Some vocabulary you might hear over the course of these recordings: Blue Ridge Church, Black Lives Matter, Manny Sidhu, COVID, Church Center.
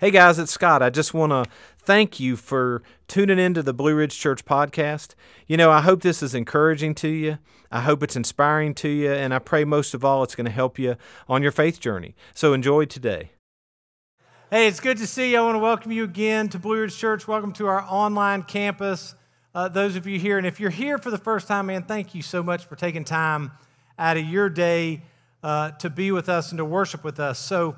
Hey guys, it's Scott. I just want to thank you for tuning into the Blue Ridge Church podcast. You know, I hope this is encouraging to you. I hope it's inspiring to you, and I pray most of all it's going to help you on your faith journey. So enjoy today. Hey, it's good to see you. I want to welcome you again to Blue Ridge Church. Welcome to our online campus, those of you here. And if you're here for the first time, man, thank you so much for taking time out of your day to be with us and to worship with us. So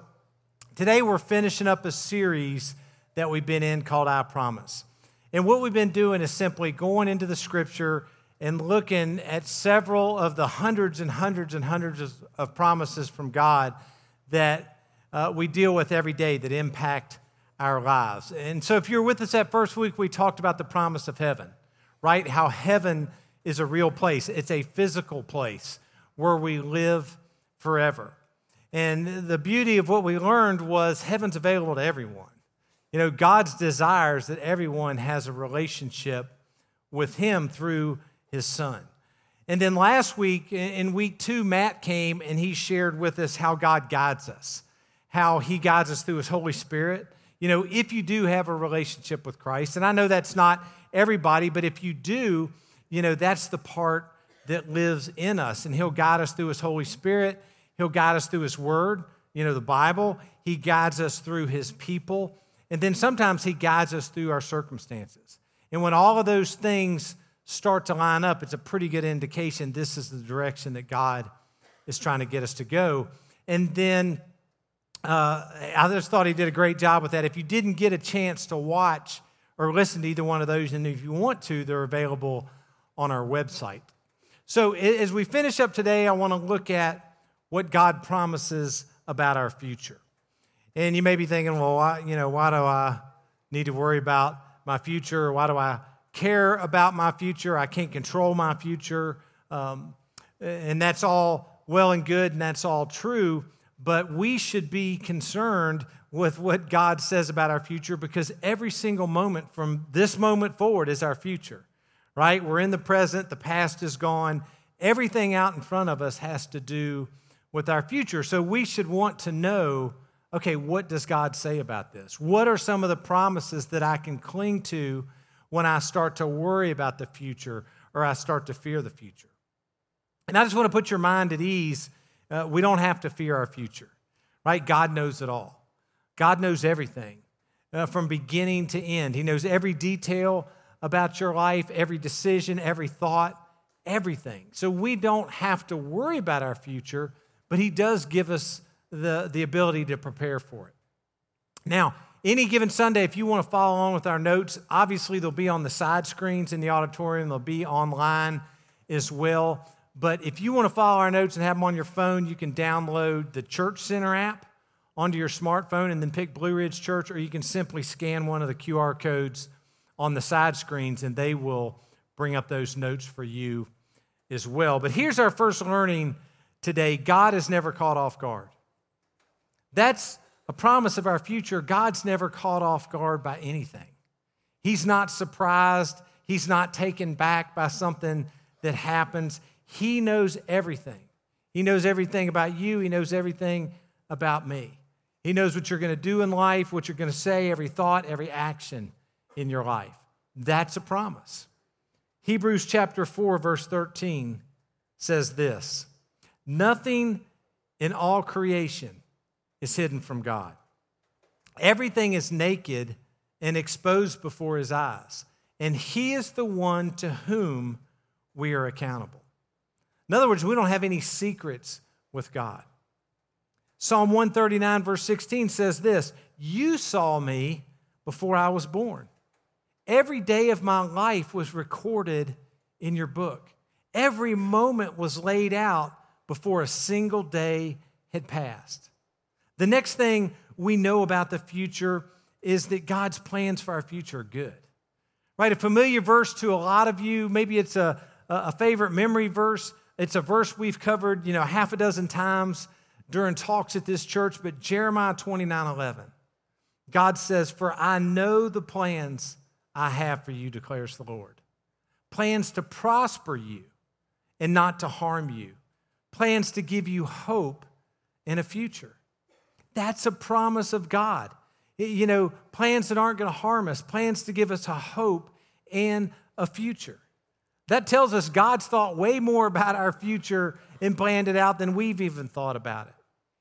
today we're finishing up a series that we've been in called I Promise. And what we've been doing is simply going into the Scripture and looking at several of the hundreds and hundreds of promises from God that we deal with every day that impact our lives. And so if you were with us that first week, we talked about the promise of heaven, right? How heaven is a real place. It's a physical place where we live forever. And the beauty of what we learned was heaven's available to everyone. You know, God's desire is that everyone has a relationship with Him through His Son. And then last week, in week two, Matt came and he shared with us how God guides us, how He guides us through His Holy Spirit. You know, if you do have a relationship with Christ, and I know that's not everybody, but if you do, you know, that's the part that lives in us. And He'll guide us through His Holy Spirit. He'll guide us through His Word, you know, the Bible. He guides us through His people. And then sometimes He guides us through our circumstances. And when all of those things start to line up, it's a pretty good indication this is the direction that God is trying to get us to go. And then I just thought he did a great job with that. If you didn't get a chance to watch or listen to either one of those, and if you want to, they're available on our website. So as we finish up today, I want to look at what God promises about our future. And you may be thinking, well, why do I need to worry about my future? Why do I care about my future? I can't control my future. And that's all well and good, and that's all true, but we should be concerned with what God says about our future, because every single moment from this moment forward is our future, right? We're in the present, the past is gone. Everything out in front of us has to do with our future. So we should want to know, okay, what does God say about this? What are some of the promises that I can cling to when I start to worry about the future or I start to fear the future? And I just want to put your mind at ease. We don't have to fear our future, right? God knows it all. God knows everything from beginning to end. He knows every detail about your life, every decision, every thought, everything. So we don't have to worry about our future, but He does give us the ability to prepare for it. Now, any given Sunday, if you want to follow along with our notes, obviously they'll be on the side screens in the auditorium. They'll be online as well. But if you want to follow our notes and have them on your phone, you can download the Church Center app onto your smartphone and then pick Blue Ridge Church, or you can simply scan one of the QR codes on the side screens, and they will bring up those notes for you as well. But here's our first learning today. God is never caught off guard. That's a promise of our future. God's never caught off guard by anything. He's not surprised. He's not taken back by something that happens. He knows everything. He knows everything about you. He knows everything about me. He knows what you're going to do in life, what you're going to say, every thought, every action in your life. That's a promise. Hebrews chapter 4, verse 13 says this: nothing in all creation is hidden from God. Everything is naked and exposed before His eyes, and He is the one to whom we are accountable. In other words, we don't have any secrets with God. Psalm 139, verse 16 says this: you saw me before I was born. Every day of my life was recorded in your book. Every moment was laid out before a single day had passed. The next thing we know about the future is that God's plans for our future are good. Right? A familiar verse to a lot of you, maybe it's a favorite memory verse. It's a verse we've covered, you know, half a dozen times during talks at this church, but Jeremiah 29:11. God says, "For I know the plans I have for you, declares the Lord. Plans to prosper you and not to harm you. Plans to give you hope in a future." That's a promise of God. You know, plans that aren't going to harm us, plans to give us a hope and a future. That tells us God's thought way more about our future and planned it out than we've even thought about it.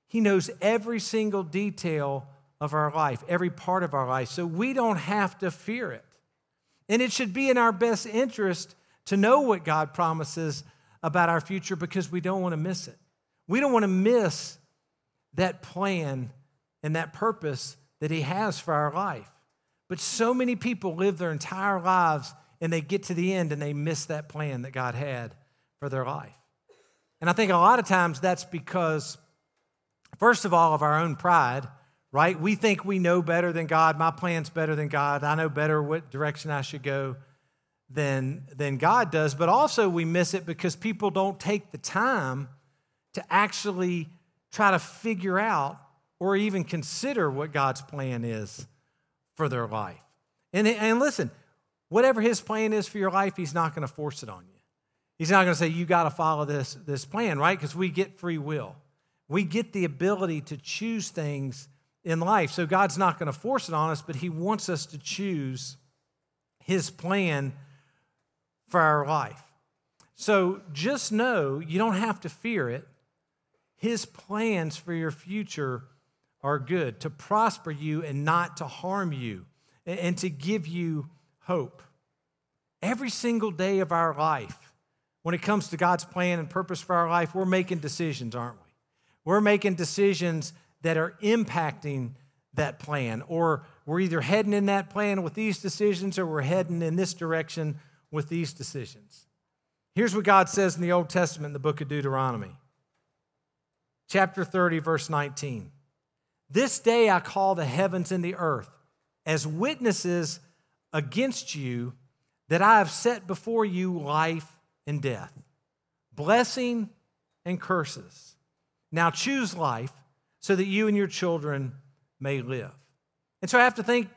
He knows every single detail of our life, every part of our life, so we don't have to fear it. And it should be in our best interest to know what God promises about our future because we don't want to miss it. We don't want to miss that plan and that purpose that He has for our life. But so many people live their entire lives and they get to the end and they miss that plan that God had for their life. And I think a lot of times that's because, first of all, of our own pride, right? We think we know better than God. My plan's better than God. I know better what direction I should go than God does. But also we miss it because people don't take the time to actually try to figure out or even consider what God's plan is for their life. And listen, whatever His plan is for your life, He's not going to force it on you. He's not going to say, you got to follow this plan, right? Because we get free will. We get the ability to choose things in life. So God's not going to force it on us, but He wants us to choose His plan for our life. So just know you don't have to fear it. His plans for your future are good, to prosper you and not to harm you, and to give you hope. Every single day of our life, when it comes to God's plan and purpose for our life, we're making decisions, aren't we? We're making decisions that are impacting that plan, or we're either heading in that plan with these decisions or we're heading in this direction with these decisions. Here's what God says in the Old Testament in the book of Deuteronomy. Chapter 30, verse 19. This day I call the heavens and the earth as witnesses against you that I have set before you life and death, blessing and curses. Now choose life so that you and your children may live. And so I have to think,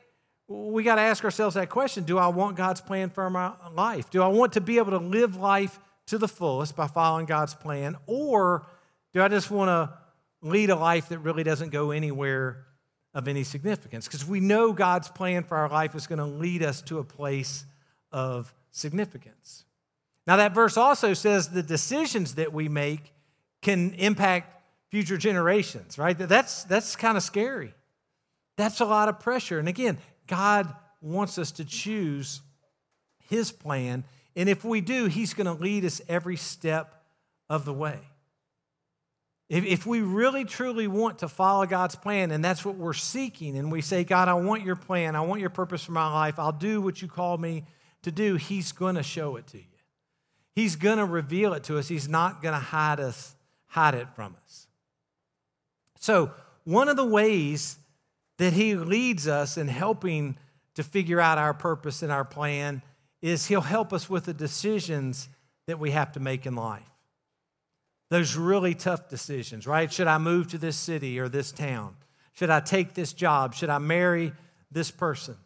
we got to ask ourselves that question. Do I want God's plan for my life? Do I want to be able to live life to the fullest by following God's plan? Or do I just want to lead a life that really doesn't go anywhere of any significance? Because we know God's plan for our life is going to lead us to a place of significance. Now, that verse also says the decisions that we make can impact future generations, right? That's kind of scary. That's a lot of pressure. And again, God wants us to choose His plan. And if we do, He's going to lead us every step of the way. If we really, truly want to follow God's plan, and that's what we're seeking, and we say, God, I want your plan. I want your purpose for my life. I'll do what you call me to do. He's going to show it to you. He's going to reveal it to us. He's not going to hide it from us. So one of the ways that He leads us in helping to figure out our purpose and our plan is He'll help us with the decisions that we have to make in life. Those really tough decisions, right? Should I move to this city or this town? Should I take this job? Should I marry this person?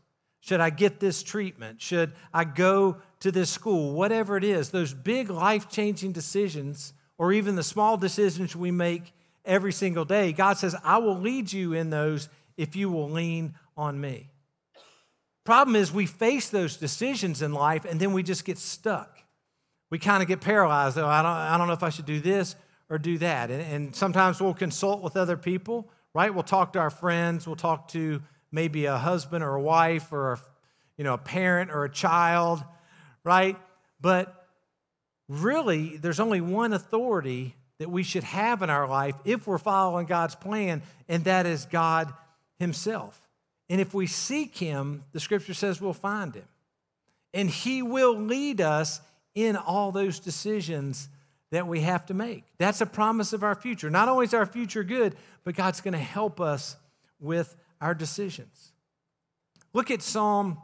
Should I get this treatment? Should I go to this school? Whatever it is, those big life-changing decisions, or even the small decisions we make every single day, God says, I will lead you in those if you will lean on me. Problem is we face those decisions in life and then we just get stuck. We kind of get paralyzed, though. I don't know if I should do this or do that. And sometimes we'll consult with other people, right? We'll talk to our friends. We'll talk to maybe a husband or a wife or a parent or a child, right? But really, there's only one authority that we should have in our life if we're following God's plan, and that is God Himself. And if we seek Him, the Scripture says we'll find Him. And He will lead us in all those decisions that we have to make. That's a promise of our future. Not only is our future good, but God's going to help us with our decisions. Look at Psalm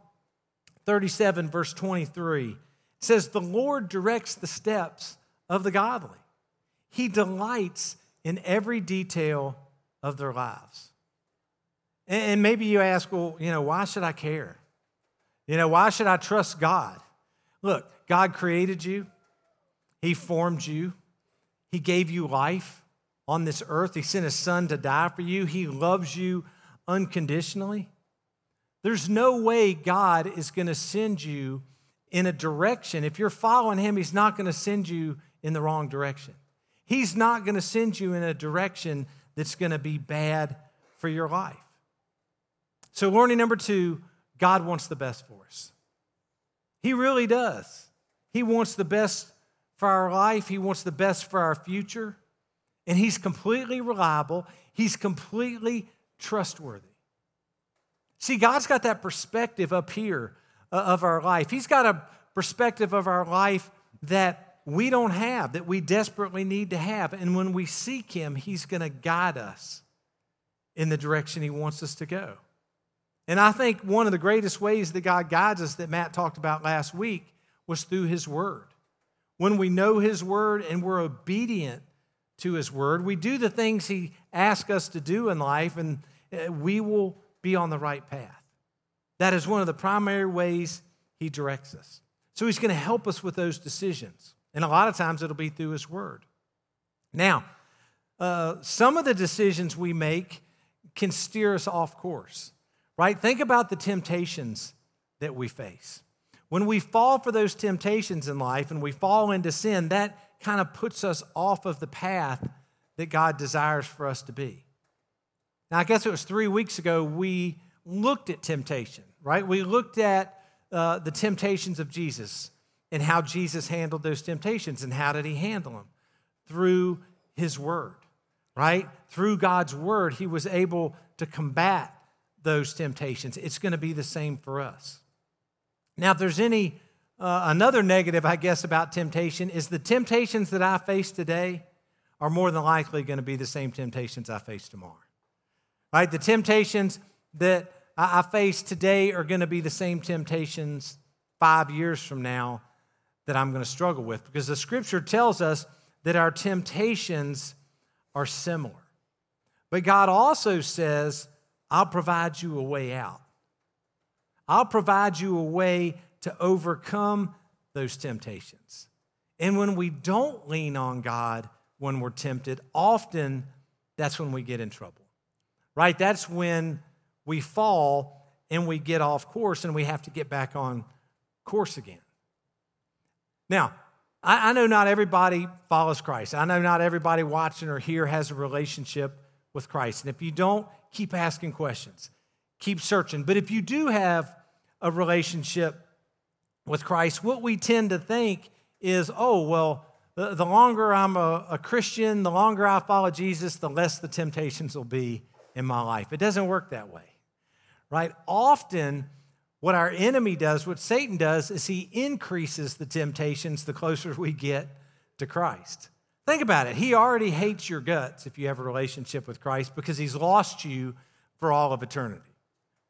37, verse 23. It says, the Lord directs the steps of the godly. He delights in every detail of their lives. And maybe you ask, well, why should I care? Why should I trust God? Look, God created you. He formed you. He gave you life on this earth. He sent His Son to die for you. He loves you unconditionally. There's no way God is going to send you in a direction. If you're following him, he's not going to send you in the wrong direction. He's not going to send you in a direction that's going to be bad for your life. So learning number two, God wants the best for us. He really does. He wants the best for our life. He wants the best for our future. And he's completely reliable. He's completely trustworthy. See, God's got that perspective up here of our life. He's got a perspective of our life that we don't have, that we desperately need to have. And when we seek him, he's going to guide us in the direction he wants us to go. And I think one of the greatest ways that God guides us that Matt talked about last week was through his word. When we know his word and we're obedient to his word, we do the things he asks us to do in life, and we will be on the right path. That is one of the primary ways he directs us. So he's going to help us with those decisions. And a lot of times it'll be through his word. Now, some of the decisions we make can steer us off course, right? Think about the temptations that we face. When we fall for those temptations in life and we fall into sin, that kind of puts us off of the path that God desires for us to be. Now, I guess it was 3 weeks ago we looked at temptation, right? We looked at the temptations of Jesus and how Jesus handled those temptations, and how did he handle them? Through his word, right? Through God's word, he was able to combat those temptations. It's going to be the same for us. Now, if there's any another negative, I guess, about temptation is the temptations that I face today are more than likely going to be the same temptations I face tomorrow, right? The temptations that I face today are going to be the same temptations 5 years from now that I'm going to struggle with, because the scripture tells us that our temptations are similar. But God also says, I'll provide you a way out. I'll provide you a way to overcome those temptations. And when we don't lean on God when we're tempted, often that's when we get in trouble, right? That's when we fall and we get off course and we have to get back on course again. Now, I know not everybody follows Christ. I know not everybody watching or here has a relationship with Christ. And if you don't, keep asking questions. Keep searching. But if you do have a relationship with Christ, what we tend to think is, oh, well, the longer I'm a Christian, the longer I follow Jesus, the less the temptations will be in my life. It doesn't work that way, right? Often, what our enemy does, what Satan does, is he increases the temptations the closer we get to Christ. Think about it. He already hates your guts if you have a relationship with Christ, because he's lost you for all of eternity.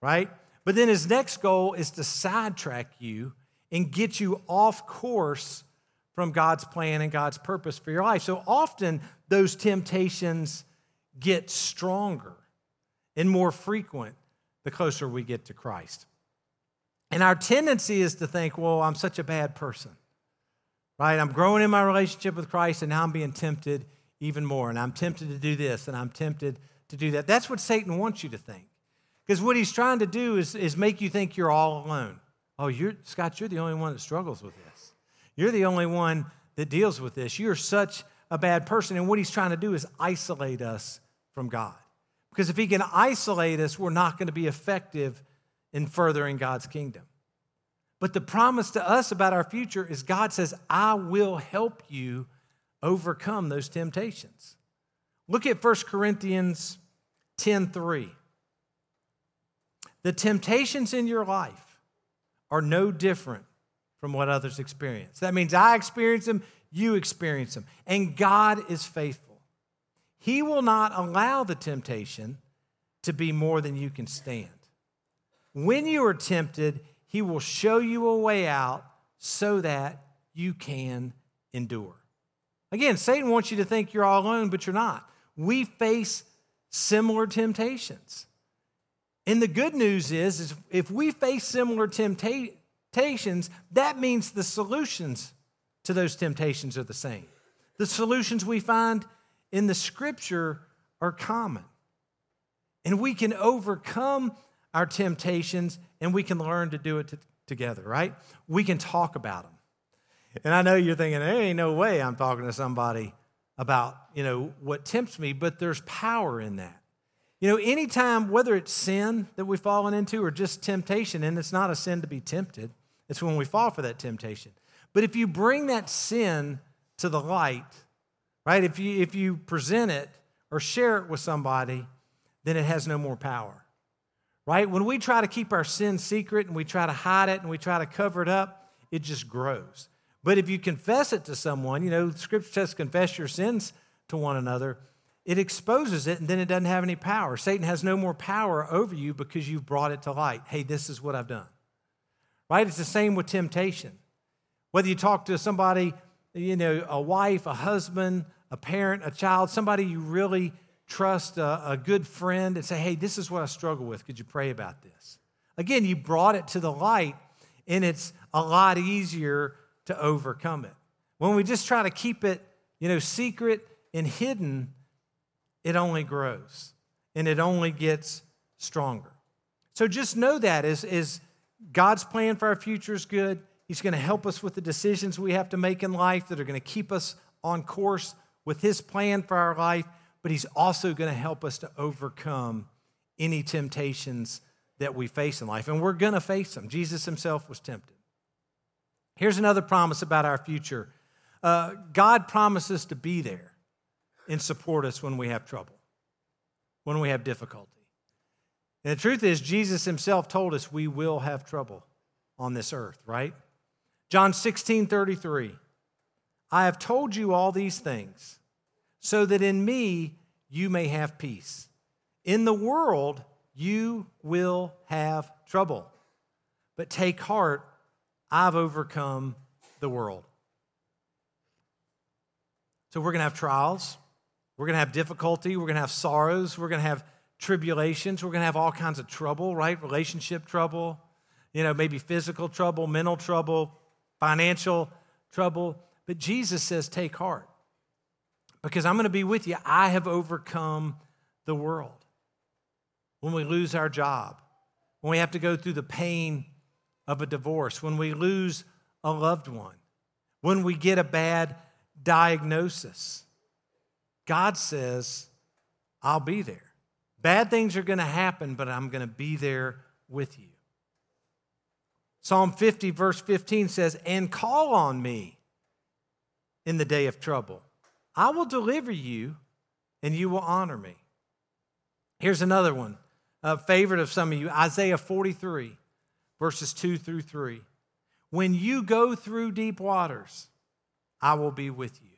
Right? But then his next goal is to sidetrack you and get you off course from God's plan and God's purpose for your life. So often those temptations get stronger and more frequent the closer we get to Christ. And our tendency is to think, well, I'm such a bad person, right? I'm growing in my relationship with Christ, and now I'm being tempted even more, and I'm tempted to do this, and I'm tempted to do that. That's what Satan wants you to think. Because what he's trying to do is make you think you're all alone. Oh, Scott, you're the only one that struggles with this. You're the only one that deals with this. You're such a bad person. And what he's trying to do is isolate us from God. Because if he can isolate us, we're not going to be effective in furthering God's kingdom. But the promise to us about our future is God says, I will help you overcome those temptations. Look at 1 Corinthians 10:3. The temptations in your life are no different from what others experience. That means I experience them, you experience them. And God is faithful. He will not allow the temptation to be more than you can stand. When you are tempted, he will show you a way out so that you can endure. Again, Satan wants you to think you're all alone, but you're not. We face similar temptations. And the good news is if we face similar temptations, that means the solutions to those temptations are the same. The solutions we find in the scripture are common. And we can overcome our temptations, and we can learn to do it together, right? We can talk about them. And I know you're thinking, there ain't no way I'm talking to somebody about, what tempts me, but there's power in that. Anytime, whether it's sin that we've fallen into or just temptation, and it's not a sin to be tempted, it's when we fall for that temptation. But if you bring that sin to the light, right, if you present it or share it with somebody, then it has no more power, right? When we try to keep our sin secret and we try to hide it and we try to cover it up, it just grows. But if you confess it to someone, Scripture says confess your sins to one another, it exposes it and then it doesn't have any power. Satan has no more power over you because you've brought it to light. Hey, this is what I've done, right? It's the same with temptation. Whether you talk to somebody, a wife, a husband, a parent, a child, somebody you really trust, a good friend, and say, hey, this is what I struggle with. Could you pray about this? Again, you brought it to the light, and it's a lot easier to overcome it. When we just try to keep it, secret and hidden, it only grows, and it only gets stronger. So just know that is God's plan for our future is good. He's going to help us with the decisions we have to make in life that are going to keep us on course with His plan for our life, but He's also going to help us to overcome any temptations that we face in life, and we're going to face them. Jesus Himself was tempted. Here's another promise about our future. God promises to be there and support us when we have trouble, when we have difficulty. And the truth is, Jesus Himself told us we will have trouble on this earth, right? John 16:33, I have told you all these things so that in me you may have peace. In the world you will have trouble, but take heart, I've overcome the world. So we're going to have trials, we're going to have difficulty, we're going to have sorrows, we're going to have tribulations, we're going to have all kinds of trouble, right? Relationship trouble, maybe physical trouble, mental trouble, financial trouble. But Jesus says, take heart, because I'm going to be with you. I have overcome the world. When we lose our job, when we have to go through the pain of a divorce, when we lose a loved one, when we get a bad diagnosis, God says, I'll be there. Bad things are going to happen, but I'm going to be there with you. Psalm 50, verse 15 says, and call on me in the day of trouble. I will deliver you, and you will honor me. Here's another one, a favorite of some of you, Isaiah 43, verses 2 through 3. When you go through deep waters, I will be with you.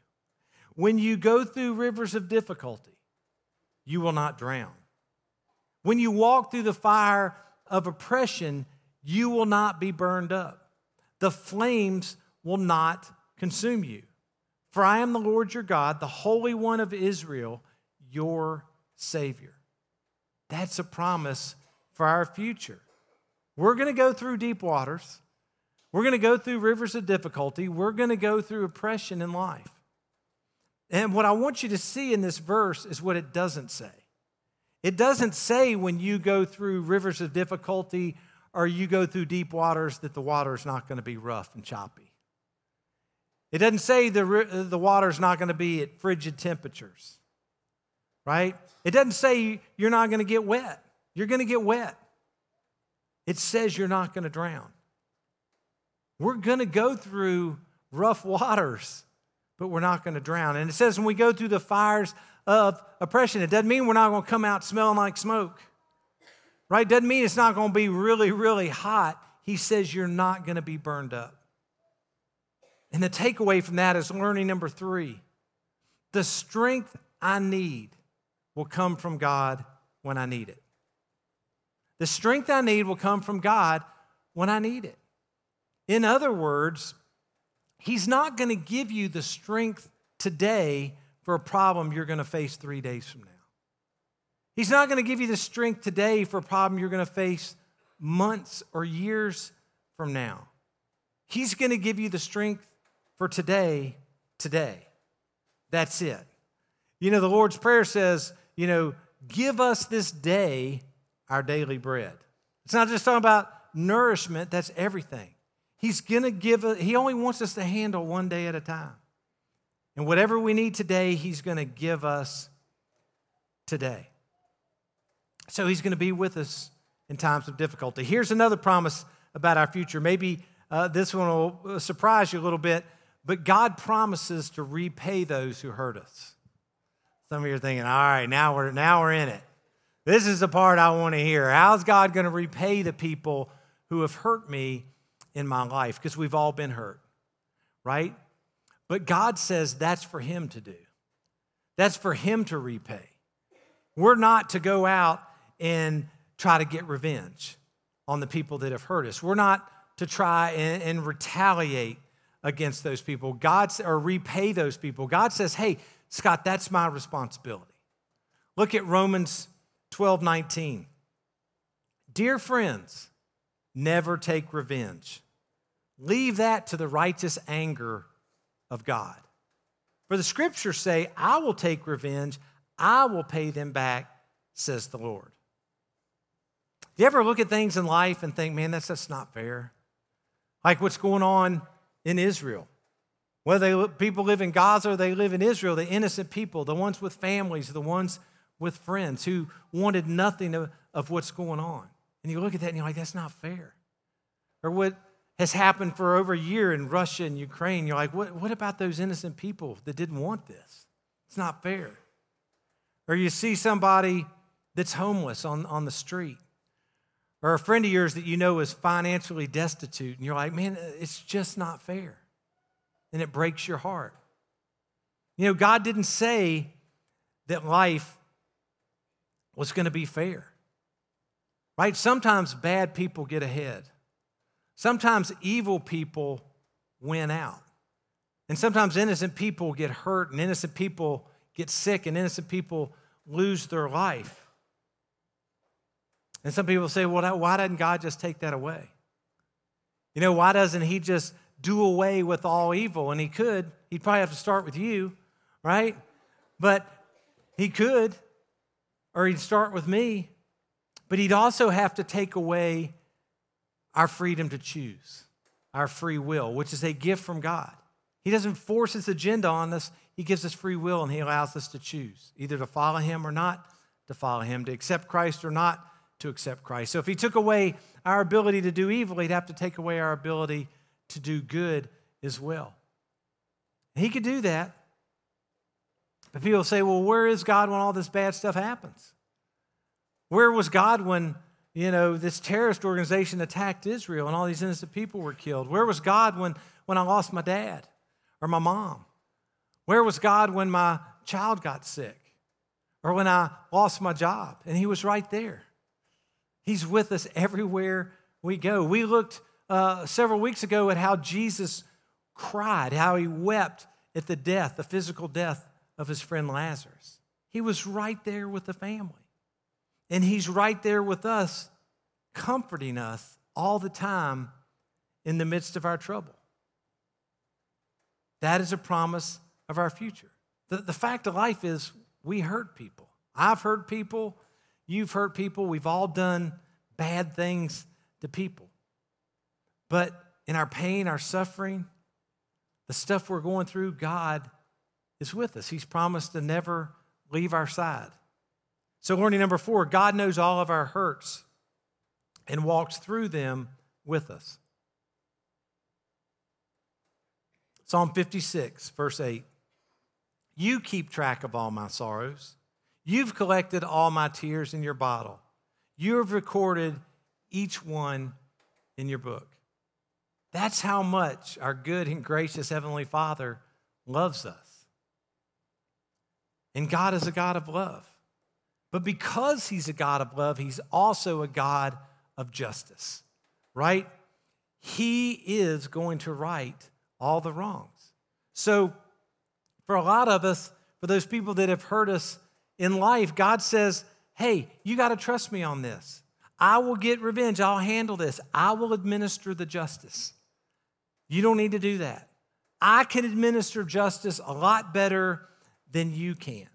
When you go through rivers of difficulty, you will not drown. When you walk through the fire of oppression, you will not be burned up. The flames will not consume you. For I am the Lord your God, the Holy One of Israel, your Savior. That's a promise for our future. We're going to go through deep waters. We're going to go through rivers of difficulty. We're going to go through oppression in life. And what I want you to see in this verse is what it doesn't say. It doesn't say when you go through rivers of difficulty or you go through deep waters, that the water's not going to be rough and choppy. It doesn't say the water's not going to be at frigid temperatures, right? It doesn't say you're not going to get wet. You're going to get wet. It says you're not going to drown. We're going to go through rough waters, but we're not going to drown. And it says when we go through the fires of oppression, it doesn't mean we're not going to come out smelling like smoke. Right? Doesn't mean it's not going to be really, really hot. He says you're not going to be burned up. And the takeaway from that is learning number 3. The strength I need will come from God when I need it. The strength I need will come from God when I need it. In other words, He's not going to give you the strength today for a problem you're going to face 3 days from now. He's not going to give you the strength today for a problem you're going to face months or years from now. He's going to give you the strength for today. That's it. The Lord's Prayer says, give us this day our daily bread. It's not just talking about nourishment, that's everything. He's going to give us, he only wants us to handle one day at a time. And whatever we need today, he's going to give us today. So he's going to be with us in times of difficulty. Here's another promise about our future. Maybe this one will surprise you a little bit, but God promises to repay those who hurt us. Some of you are thinking, all right, now we're in it. This is the part I want to hear. How's God going to repay the people who have hurt me in my life? Because we've all been hurt, right? But God says that's for him to do. That's for him to repay. We're not to go out and try to get revenge on the people that have hurt us. We're not to try and retaliate against those people. Or repay those people. God says, hey, Scott, that's my responsibility. Look at Romans 12:19. Dear friends, never take revenge. Leave that to the righteous anger of God. For the scriptures say, I will take revenge, I will pay them back, says the Lord. Do you ever look at things in life and think, man, that's not fair? Like what's going on in Israel. Whether people live in Gaza or they live in Israel, the innocent people, the ones with families, the ones with friends who wanted nothing of what's going on. And you look at that and you're like, that's not fair. Or what has happened for over a year in Russia and Ukraine, you're like, what about those innocent people that didn't want this? It's not fair. Or you see somebody that's homeless on the street, or a friend of yours that you know is financially destitute, and you're like, man, it's just not fair. And it breaks your heart. You know, God didn't say that life was going to be fair, right? Sometimes bad people get ahead. Sometimes evil people win out. And sometimes innocent people get hurt, and innocent people get sick, and innocent people lose their life. And some people say, well, why doesn't God just take that away? You know, why doesn't he just do away with all evil? And he could. He'd probably have to start with you, right? But he could, or he'd start with me. But he'd also have to take away our freedom to choose, our free will, which is a gift from God. He doesn't force his agenda on us. He gives us free will, and he allows us to choose, either to follow him or not to follow him, to accept Christ or not to accept Christ. So if he took away our ability to do evil, he'd have to take away our ability to do good as well. And he could do that. But people say, well, where is God when all this bad stuff happens? Where was God when, you know, this terrorist organization attacked Israel and all these innocent people were killed? Where was God when I lost my dad? Or my mom? Where was God when my child got sick? Or when I lost my job? And he was right there. He's with us everywhere we go. We looked several weeks ago at how Jesus cried, how he wept at the death, the physical death of his friend Lazarus. He was right there with the family. And he's right there with us, comforting us all the time in the midst of our trouble. That is a promise of our future. The fact of life is we hurt people. I've hurt people. You've hurt people. We've all done bad things to people. But in our pain, our suffering, the stuff we're going through, God is with us. He's promised to never leave our side. So learning number 4, God knows all of our hurts and walks through them with us. Psalm 56, verse 8. You keep track of all my sorrows. You've collected all my tears in your bottle. You have recorded each one in your book. That's how much our good and gracious Heavenly Father loves us. And God is a God of love. But because he's a God of love, he's also a God of justice, right? He is going to right all the wrongs. So for a lot of us, for those people that have hurt us in life, God says, hey, you got to trust me on this. I will get revenge. I'll handle this. I will administer the justice. You don't need to do that. I can administer justice a lot better than you can.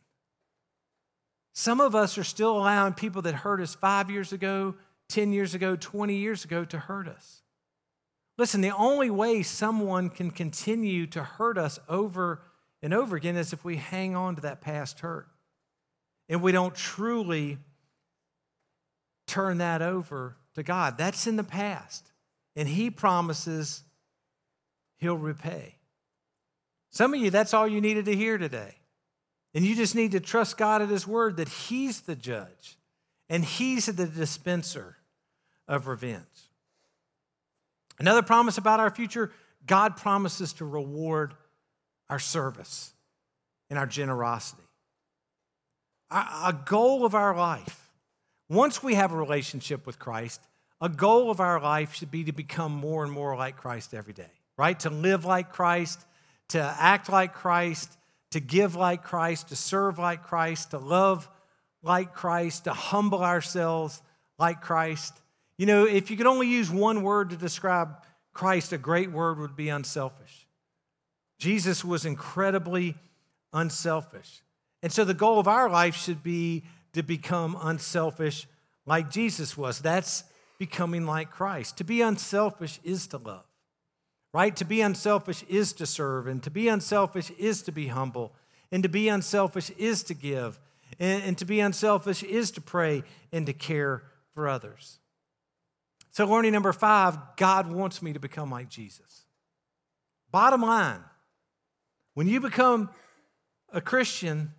Some of us are still allowing people that hurt us 5 years ago, 10 years ago, 20 years ago to hurt us. Listen, the only way someone can continue to hurt us over and over again is if we hang on to that past hurt and we don't truly turn that over to God. That's in the past, and He promises He'll repay. Some of you, that's all you needed to hear today. And you just need to trust God at His word that He's the judge and He's the dispenser of revenge. Another promise about our future, God promises to reward our service and our generosity. A goal of our life, once we have a relationship with Christ, a goal of our life should be to become more and more like Christ every day, right? To live like Christ, to act like Christ, to give like Christ, to serve like Christ, to love like Christ, to humble ourselves like Christ. You know, if you could only use one word to describe Christ, a great word would be unselfish. Jesus was incredibly unselfish. And so the goal of our life should be to become unselfish like Jesus was. That's becoming like Christ. To be unselfish is to love. Right? To be unselfish is to serve, and to be unselfish is to be humble, and to be unselfish is to give, and to be unselfish is to pray and to care for others. So learning number 5, God wants me to become like Jesus. Bottom line, when you become a Christian,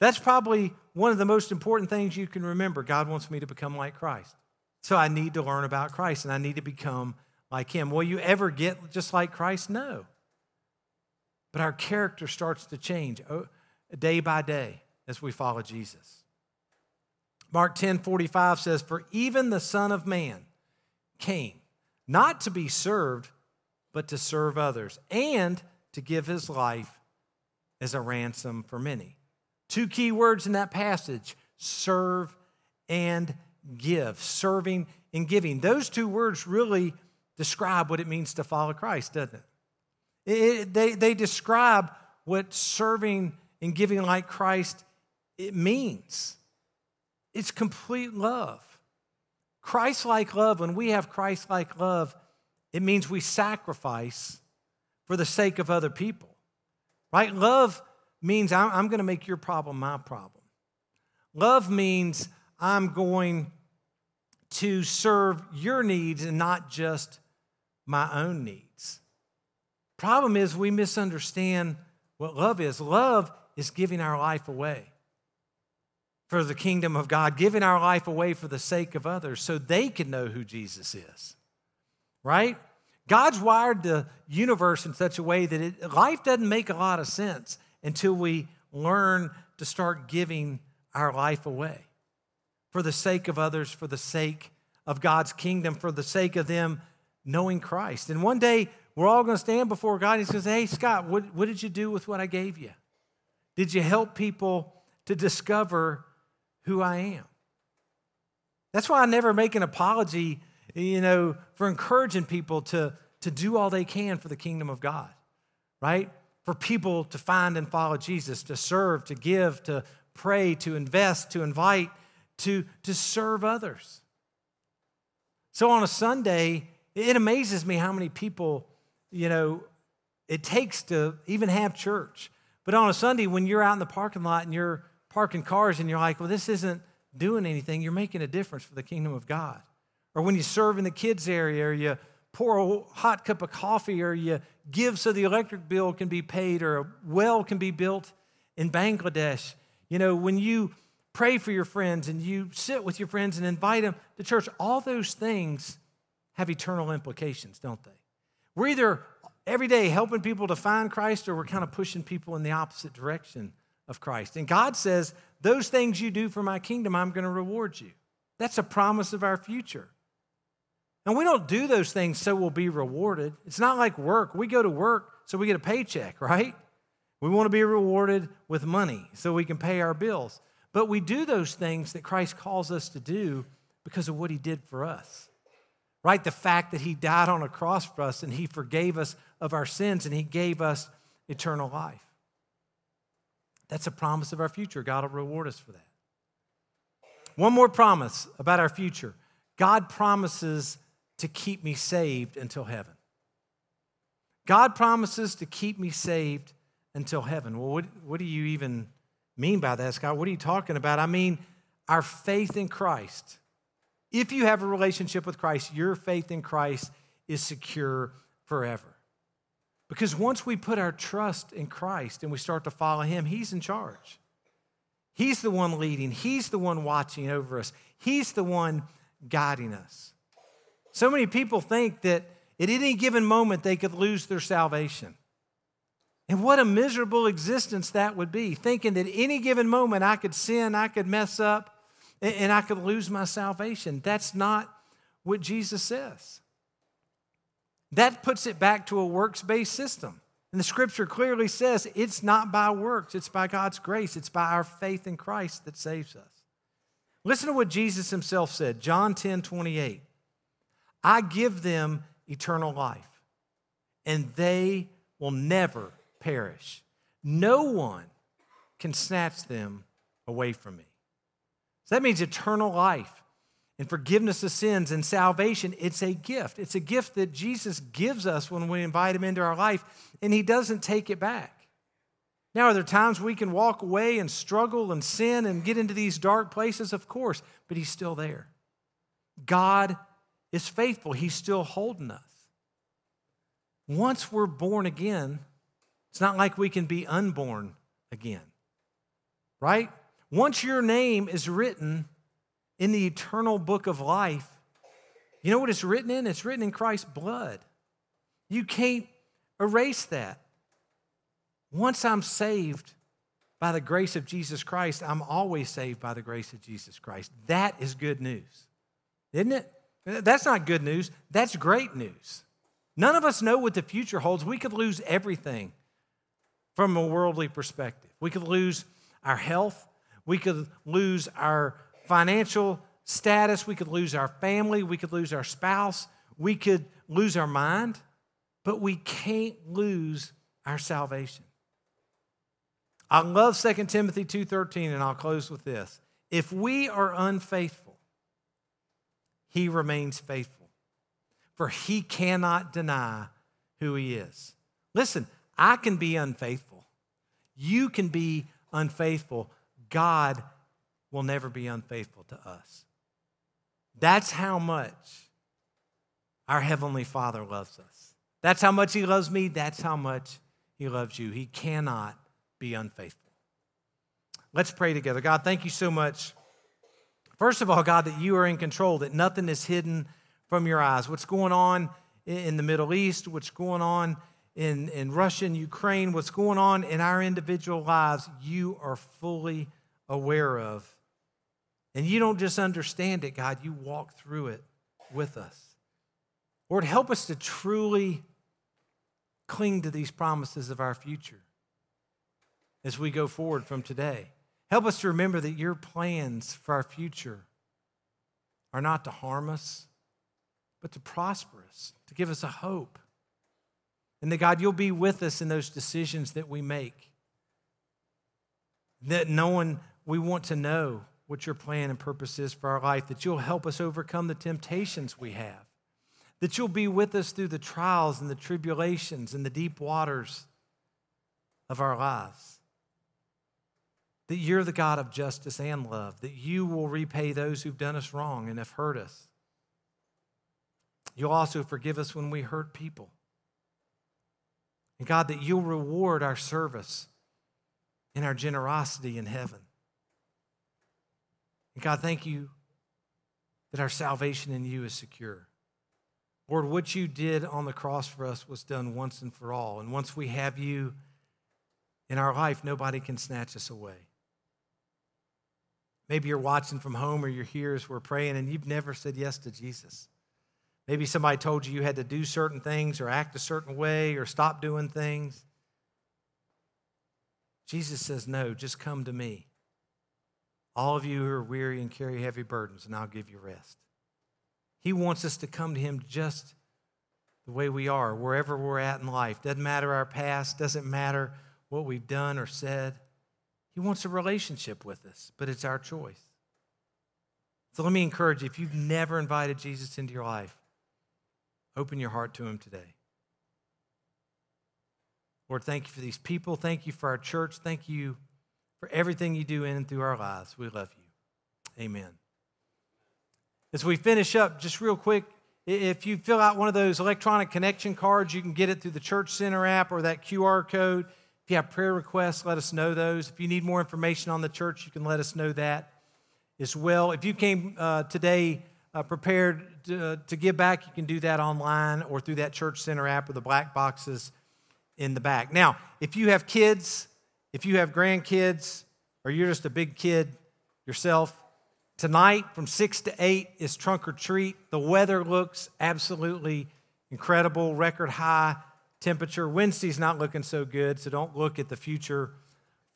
that's probably one of the most important things you can remember. God wants me to become like Christ. So I need to learn about Christ, and I need to become like Him. Will you ever get just like Christ? No. But our character starts to change day by day as we follow Jesus. Mark 10:45 says, "For even the Son of Man came, not to be served, but to serve others, and to give His life as a ransom for many." Two key words in that passage, serve and give. Serving and giving. Those two words really describe what it means to follow Christ, doesn't it? They describe what serving and giving like Christ, it means. It's complete love. Christ-like love, when we have Christ-like love, it means we sacrifice for the sake of other people, right? Love means I'm going to make your problem my problem. Love means I'm going to serve your needs and not just my own needs. Problem is we misunderstand what love is. Love is giving our life away for the kingdom of God, giving our life away for the sake of others so they can know who Jesus is, right? God's wired the universe in such a way that life doesn't make a lot of sense until we learn to start giving our life away for the sake of others, for the sake of God's kingdom, for the sake of them knowing Christ. And one day, we're all going to stand before God and He's going to say, "Hey, Scott, what did you do with what I gave you? Did you help people to discover who I am?" That's why I never make an apology, you know, for encouraging people to do all they can for the kingdom of God, right? For people to find and follow Jesus, to serve, to give, to pray, to invest, to invite, to serve others. So on a Sunday, it amazes me how many people, you know, it takes to even have church. But on a Sunday, when you're out in the parking lot and you're parking cars and you're like, well, this isn't doing anything, you're making a difference for the kingdom of God. Or when you serve in the kids area, or you pour a hot cup of coffee, or you give so the electric bill can be paid, or a well can be built in Bangladesh. You know, when you pray for your friends and you sit with your friends and invite them to church, all those things have eternal implications, don't they? We're either every day helping people to find Christ, or we're kind of pushing people in the opposite direction of Christ. And God says, those things you do for my kingdom, I'm going to reward you. That's a promise of our future. And we don't do those things so we'll be rewarded. It's not like work. We go to work so we get a paycheck, right? We want to be rewarded with money so we can pay our bills. But we do those things that Christ calls us to do because of what He did for us. Right? The fact that He died on a cross for us and He forgave us of our sins and He gave us eternal life. That's a promise of our future. God will reward us for that. One more promise about our future. God promises to keep me saved until heaven. God promises to keep me saved until heaven. Well, what do you even mean by that, Scott? What are you talking about? I mean, our faith in Christ. If you have a relationship with Christ, your faith in Christ is secure forever. Because once we put our trust in Christ and we start to follow him, he's in charge. He's the one leading. He's the one watching over us. He's the one guiding us. So many people think that at any given moment they could lose their salvation. And what a miserable existence that would be, thinking that any given moment I could sin, I could mess up, and I could lose my salvation. That's not what Jesus says. That puts it back to a works-based system. And the scripture clearly says it's not by works, it's by God's grace. It's by our faith in Christ that saves us. Listen to what Jesus himself said, John 10:28. I give them eternal life, and they will never perish. No one can snatch them away from me. So that means eternal life and forgiveness of sins and salvation. It's a gift. It's a gift that Jesus gives us when we invite him into our life, and he doesn't take it back. Now, are there times we can walk away and struggle and sin and get into these dark places? Of course, but he's still there. God is faithful. He's still holding us. Once we're born again, it's not like we can be unborn again, right? Once your name is written in the eternal book of life, you know what it's written in? It's written in Christ's blood. You can't erase that. Once I'm saved by the grace of Jesus Christ, I'm always saved by the grace of Jesus Christ. That is good news, isn't it? That's not good news. That's great news. None of us know what the future holds. We could lose everything from a worldly perspective. We could lose our health. We could lose our financial status. We could lose our family. We could lose our spouse. We could lose our mind. But we can't lose our salvation. I love 2 Timothy 2:13, and I'll close with this. If we are unfaithful, he remains faithful, for he cannot deny who he is. Listen, I can be unfaithful. You can be unfaithful. God will never be unfaithful to us. That's how much our Heavenly Father loves us. That's how much he loves me. That's how much he loves you. He cannot be unfaithful. Let's pray together. God, thank you so much. First of all, God, that you are in control, that nothing is hidden from your eyes. What's going on in the Middle East, what's going on in Russia and Ukraine, what's going on in our individual lives, you are fully aware of. And you don't just understand it, God, you walk through it with us. Lord, help us to truly cling to these promises of our future as we go forward from today. Help us to remember that your plans for our future are not to harm us, but to prosper us, to give us a hope. And that, God, you'll be with us in those decisions that we make. That knowing we want to know what your plan and purpose is for our life, that you'll help us overcome the temptations we have, that you'll be with us through the trials and the tribulations and the deep waters of our lives, that you're the God of justice and love, that you will repay those who've done us wrong and have hurt us. You'll also forgive us when we hurt people. And God, that you'll reward our service and our generosity in heaven. And God, thank you that our salvation in you is secure. Lord, what you did on the cross for us was done once and for all. And once we have you in our life, nobody can snatch us away. Maybe you're watching from home or you're here as we're praying and you've never said yes to Jesus. Maybe somebody told you had to do certain things or act a certain way or stop doing things. Jesus says, no, just come to me. All of you who are weary and carry heavy burdens, and I'll give you rest. He wants us to come to him just the way we are, wherever we're at in life. Doesn't matter our past, doesn't matter what we've done or said. He wants a relationship with us, but it's our choice. So let me encourage you, if you've never invited Jesus into your life, open your heart to him today. Lord, thank you for these people. Thank you for our church. Thank you for everything you do in and through our lives. We love you. Amen. As we finish up, just real quick, if you fill out one of those electronic connection cards, you can get it through the Church Center app or that QR code. If you have prayer requests, let us know those. If you need more information on the church, you can let us know that as well. If you came today prepared to give back, you can do that online or through that Church Center app or the black boxes in the back. Now, if you have kids, if you have grandkids, or you're just a big kid yourself, tonight from 6 to 8 is Trunk or Treat. The weather looks absolutely incredible, record high temperature. Wednesday's not looking so good, so don't look at the future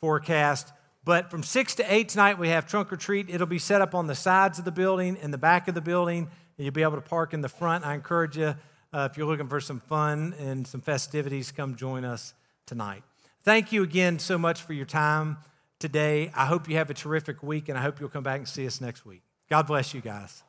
forecast. But from 6 to 8 tonight, we have Trunk or Treat. It'll be set up on the sides of the building, in the back of the building, and you'll be able to park in the front. I encourage you, if you're looking for some fun and some festivities, come join us tonight. Thank you again so much for your time today. I hope you have a terrific week, and I hope you'll come back and see us next week. God bless you guys.